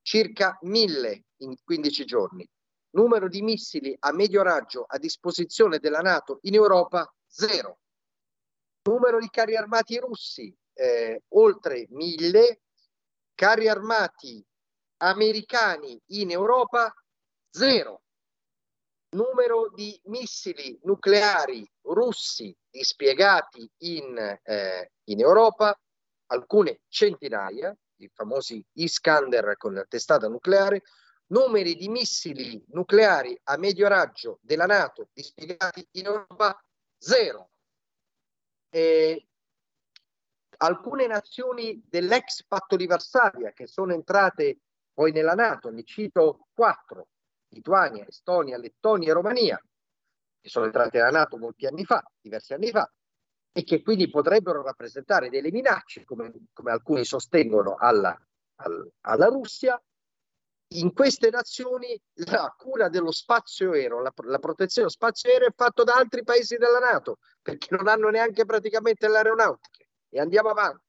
circa mille in quindici giorni. Numero di missili a medio raggio a disposizione della NATO in Europa, zero. Numero di carri armati russi, eh, oltre mille. Carri armati americani in Europa, zero. Numero di missili nucleari russi dispiegati in, eh, in Europa, alcune centinaia, i famosi Iskander con la testata nucleare. Numeri di missili nucleari a medio raggio della NATO dispiegati in Europa, zero. Eh, alcune nazioni dell'ex patto di Varsavia che sono entrate poi nella NATO, ne cito quattro: Lituania, Estonia, Lettonia e Romania, che sono entrate nella NATO molti anni fa, diversi anni fa, e che quindi potrebbero rappresentare delle minacce, come, come alcuni sostengono, alla, al, alla Russia. In queste nazioni la cura dello spazio aereo, la, la protezione dello spazio aereo è fatta da altri paesi della NATO, perché non hanno neanche praticamente l'aeronautica. E andiamo avanti.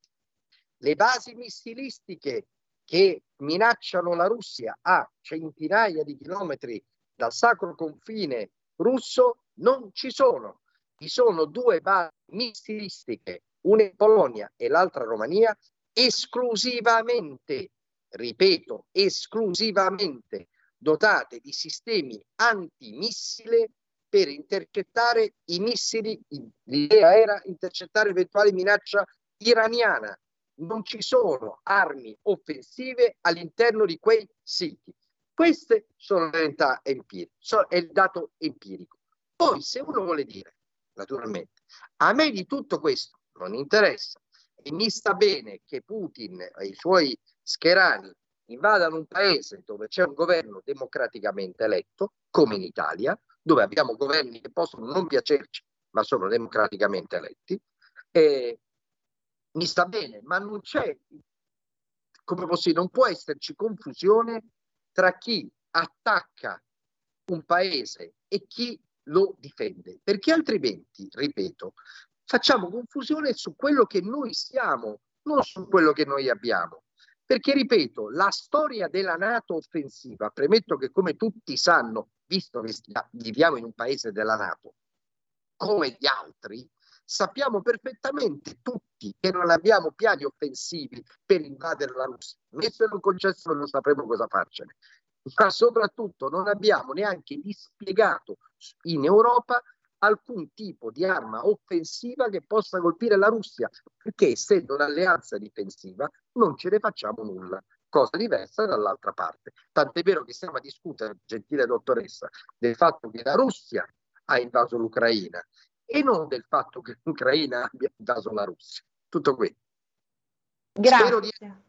Le basi missilistiche che minacciano la Russia a centinaia di chilometri dal sacro confine russo non ci sono. Ci sono due basi missilistiche, una in Polonia e l'altra in Romania, esclusivamente, ripeto, esclusivamente dotate di sistemi antimissile per intercettare i missili. L'idea era intercettare eventuali minaccia iraniana. Non ci sono armi offensive all'interno di quei siti. Queste sono le realtà empiriche, è il dato empirico. Poi, se uno vuole dire, naturalmente, a me di tutto questo non interessa e mi sta bene che Putin e i suoi scherani invadano un paese dove c'è un governo democraticamente eletto, come in Italia, dove abbiamo governi che possono non piacerci, ma sono democraticamente eletti, e mi sta bene, ma non c'è, come posso dire, non può esserci confusione tra chi attacca un paese e chi lo difende, perché altrimenti, ripeto, facciamo confusione su quello che noi siamo, non su quello che noi abbiamo. Perché, ripeto, la storia della NATO offensiva, premetto che, come tutti sanno, visto che viviamo in un paese della NATO, come gli altri, sappiamo perfettamente tutti che non abbiamo piani offensivi per invadere la Russia. Messo in un concesso non sapremo cosa farcene. ma soprattutto non abbiamo neanche dispiegato in Europa alcun tipo di arma offensiva che possa colpire la Russia, perché essendo un'alleanza difensiva non ce ne facciamo nulla, cosa diversa dall'altra parte. Tant'è vero che stiamo a discutere, gentile dottoressa, del fatto che la Russia ha invaso l'Ucraina e non del fatto che l'Ucraina abbia invaso la Russia. Tutto qui. Grazie. Spero di essere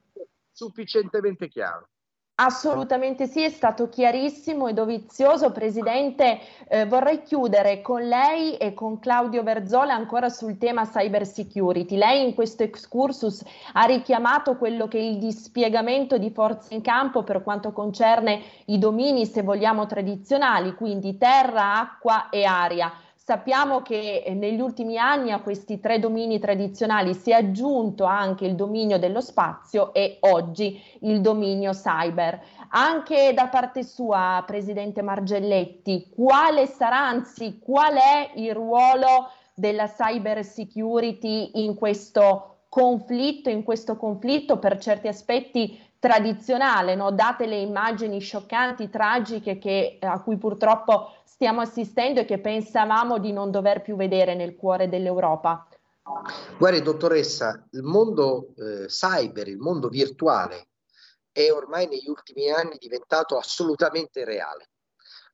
sufficientemente chiaro. Assolutamente sì, è stato chiarissimo e dovizioso. Presidente, eh, vorrei chiudere con lei e con Claudio Verzola ancora sul tema cyber security. Lei in questo excursus ha richiamato quello che è il dispiegamento di forze in campo per quanto concerne i domini, se vogliamo, tradizionali, quindi terra, acqua e aria. Sappiamo che negli ultimi anni a questi tre domini tradizionali si è aggiunto anche il dominio dello spazio e oggi il dominio cyber. Anche da parte sua, Presidente Margelletti, quale sarà, anzi, qual è il ruolo della cyber security in questo conflitto, in questo conflitto per certi aspetti tradizionale, no? Date le immagini scioccanti, tragiche che, a cui purtroppo stiamo assistendo e che pensavamo di non dover più vedere nel cuore dell'Europa. Guardi, dottoressa, il mondo eh, cyber, il mondo virtuale è ormai negli ultimi anni diventato assolutamente reale.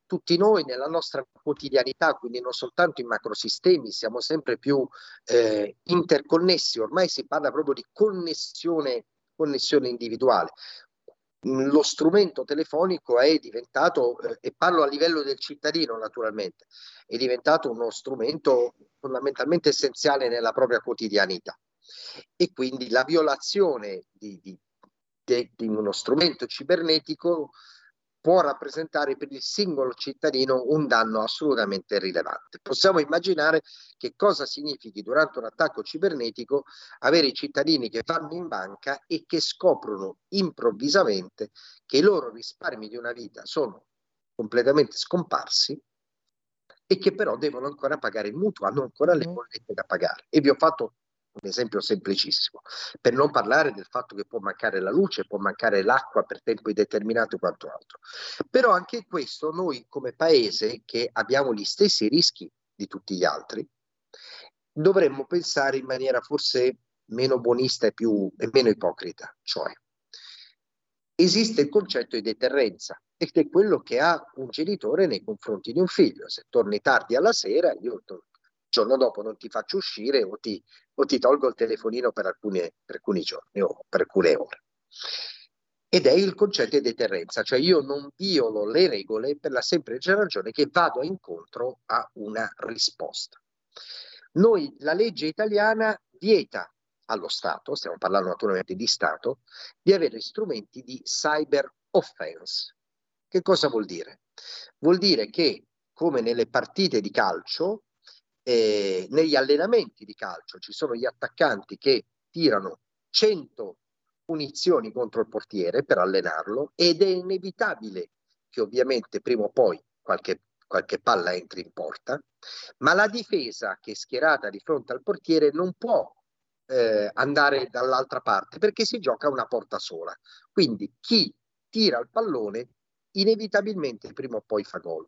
Tutti noi nella nostra quotidianità, quindi non soltanto in macrosistemi, siamo sempre più eh, interconnessi, ormai si parla proprio di connessione connessione individuale. Lo strumento telefonico è diventato, e parlo a livello del cittadino naturalmente, è diventato uno strumento fondamentalmente essenziale nella propria quotidianità, e quindi la violazione di, di, di, di uno strumento cibernetico può rappresentare per il singolo cittadino un danno assolutamente rilevante. Possiamo immaginare che cosa significhi durante un attacco cibernetico avere i cittadini che vanno in banca e che scoprono improvvisamente che i loro risparmi di una vita sono completamente scomparsi e che però devono ancora pagare il mutuo, hanno ancora le bollette da pagare. E vi ho fatto un esempio semplicissimo, per non parlare del fatto che può mancare la luce, può mancare l'acqua per tempo indeterminato e quanto altro. Però anche questo, noi come paese che abbiamo gli stessi rischi di tutti gli altri, dovremmo pensare in maniera forse meno buonista e, più, e meno ipocrita. Cioè, esiste il concetto di deterrenza, ed è quello che ha un genitore nei confronti di un figlio. Se torni tardi alla sera, io torno giorno dopo non ti faccio uscire o ti, o ti tolgo il telefonino per, alcune, per alcuni giorni o per alcune ore. Ed è il concetto di deterrenza, cioè io non violo le regole per la semplice ragione che vado incontro a una risposta. Noi, la legge italiana vieta allo Stato, stiamo parlando naturalmente di Stato, di avere strumenti di cyber offense. Che cosa vuol dire? Vuol dire che, come nelle partite di calcio, Eh, negli allenamenti di calcio ci sono gli attaccanti che tirano cento punizioni contro il portiere per allenarlo, ed è inevitabile che ovviamente prima o poi qualche, qualche palla entri in porta, ma la difesa che è schierata di fronte al portiere non può eh, andare dall'altra parte, perché si gioca una porta sola, quindi chi tira il pallone inevitabilmente prima o poi fa gol.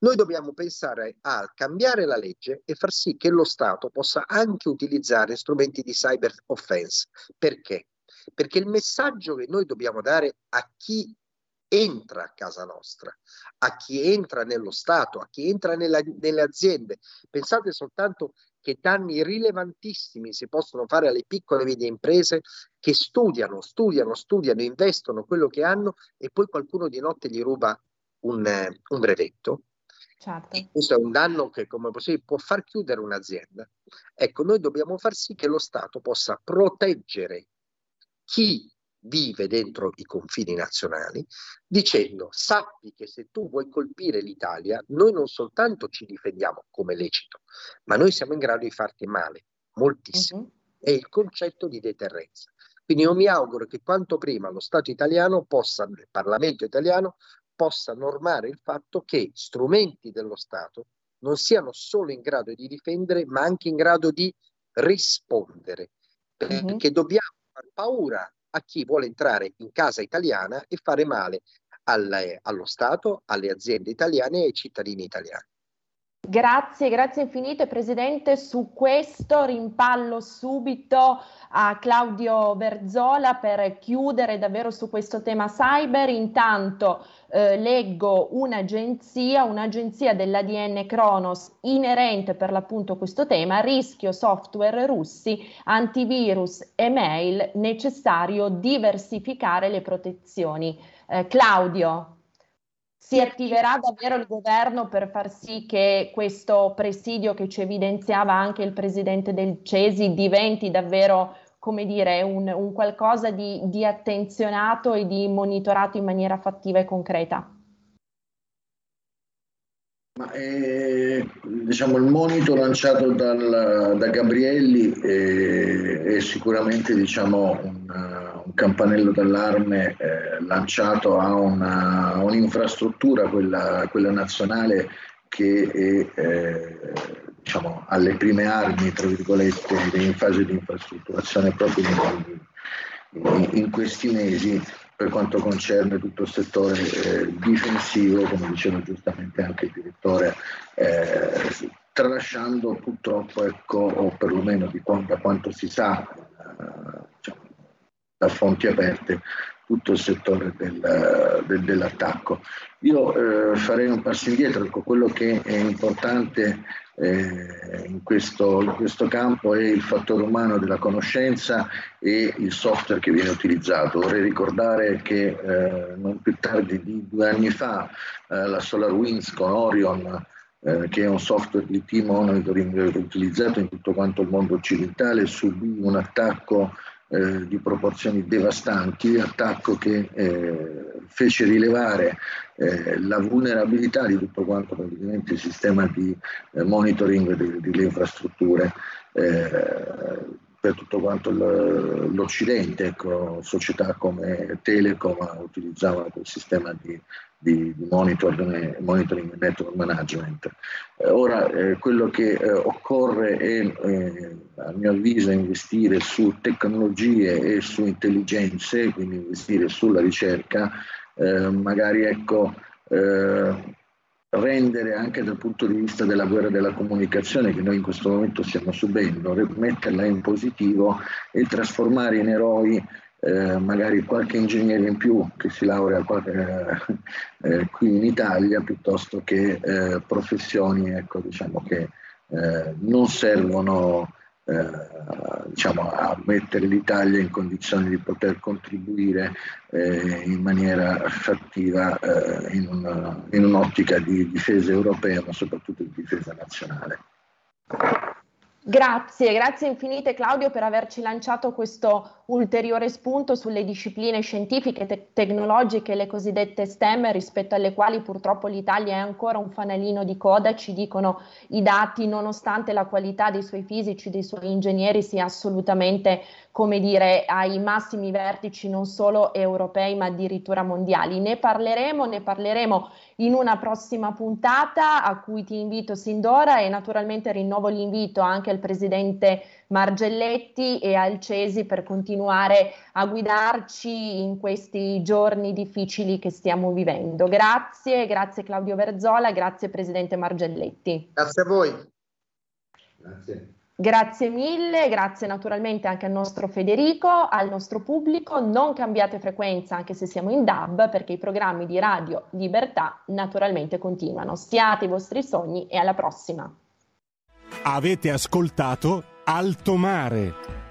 Noi dobbiamo pensare a cambiare la legge e far sì che lo Stato possa anche utilizzare strumenti di cyber offense. Perché? Perché il messaggio che noi dobbiamo dare a chi entra a casa nostra, a chi entra nello Stato, a chi entra nella, nelle aziende, pensate soltanto che danni rilevantissimi si possono fare alle piccole e medie imprese che studiano, studiano, studiano, investono quello che hanno e poi qualcuno di notte gli ruba un, un brevetto. Certo. Questo è un danno che, come possibile, può far chiudere un'azienda. Ecco, noi dobbiamo far sì che lo Stato possa proteggere chi vive dentro i confini nazionali, dicendo: sappi che se tu vuoi colpire l'Italia, noi non soltanto ci difendiamo come lecito, ma noi siamo in grado di farti male, moltissimo. Uh-huh. È il concetto di deterrenza. Quindi io mi auguro che quanto prima lo Stato italiano possa, il Parlamento italiano, possa normare il fatto che strumenti dello Stato non siano solo in grado di difendere, ma anche in grado di rispondere, perché mm-hmm. dobbiamo far paura a chi vuole entrare in casa italiana e fare male alle, allo Stato, alle aziende italiane e ai cittadini italiani. Grazie, grazie infinite Presidente. Su questo rimpallo subito a Claudio Verzola per chiudere davvero su questo tema cyber. Intanto eh, leggo un'agenzia, un'agenzia dell'A D N Kronos inerente per l'appunto questo tema, rischio software russi, antivirus e mail, necessario diversificare le protezioni. Eh, Claudio. Si attiverà davvero il governo per far sì che questo presidio che ci evidenziava anche il presidente del CESI diventi davvero, come dire, un, un qualcosa di, di attenzionato e di monitorato in maniera fattiva e concreta? Ma, eh, diciamo, il monito lanciato dal, da Gabrielli è, è sicuramente, diciamo, un campanello d'allarme eh, lanciato a una, un'infrastruttura, quella, quella nazionale, che è eh, diciamo, alle prime armi, tra virgolette, in fase di infrastrutturazione proprio in, in questi mesi, per quanto concerne tutto il settore eh, difensivo, come diceva giustamente anche il direttore, eh, tralasciando purtroppo, ecco, o perlomeno di quanto, da quanto si sa, eh, diciamo, da fonti aperte, tutto il settore del, del, dell'attacco. Io eh, farei un passo indietro, ecco, quello che è importante eh, in, questo, in questo campo è il fattore umano della conoscenza e il software che viene utilizzato. Vorrei ricordare che eh, non più tardi di due anni fa eh, la SolarWinds con Orion, Eh, che è un software di team monitoring utilizzato in tutto quanto il mondo occidentale, subì un attacco eh, di proporzioni devastanti, attacco che eh, fece rilevare eh, la vulnerabilità di tutto quanto praticamente il sistema di eh, monitoring de- delle infrastrutture eh, per tutto quanto l'Occidente. Ecco, società come Telecom utilizzavano quel sistema di, di, di monitoring, monitoring network management. Eh, ora eh, quello che eh, occorre è, eh, a mio avviso, investire su tecnologie e su intelligenze, quindi investire sulla ricerca, eh, magari, ecco, eh, rendere anche dal punto di vista della guerra della comunicazione, che noi in questo momento stiamo subendo, metterla in positivo e trasformare in eroi eh, magari qualche ingegnere in più che si laurea qua, eh, qui in Italia, piuttosto che eh, professioni, ecco, diciamo, che eh, non servono Eh, diciamo, a mettere l'Italia in condizione di poter contribuire eh, in maniera fattiva eh, in, una, in un'ottica di difesa europea, ma soprattutto di difesa nazionale. Grazie, grazie infinite Claudio per averci lanciato questo ulteriore spunto sulle discipline scientifiche, te- tecnologiche, le cosiddette STEM, rispetto alle quali purtroppo l'Italia è ancora un fanalino di coda, ci dicono i dati, nonostante la qualità dei suoi fisici, dei suoi ingegneri sia assolutamente, come dire, ai massimi vertici non solo europei ma addirittura mondiali. Ne parleremo, ne parleremo in una prossima puntata a cui ti invito sin d'ora, e naturalmente rinnovo l'invito anche al presidente Margelletti e al CESI per continuare a guidarci in questi giorni difficili che stiamo vivendo. Grazie, grazie Claudio Verzola, grazie presidente Margelletti. Grazie a voi. Grazie. Grazie mille, grazie naturalmente anche al nostro Federico, al nostro pubblico. Non cambiate frequenza anche se siamo in D A B, perché i programmi di Radio Libertà naturalmente continuano. Siate i vostri sogni e alla prossima. Avete ascoltato Altomare.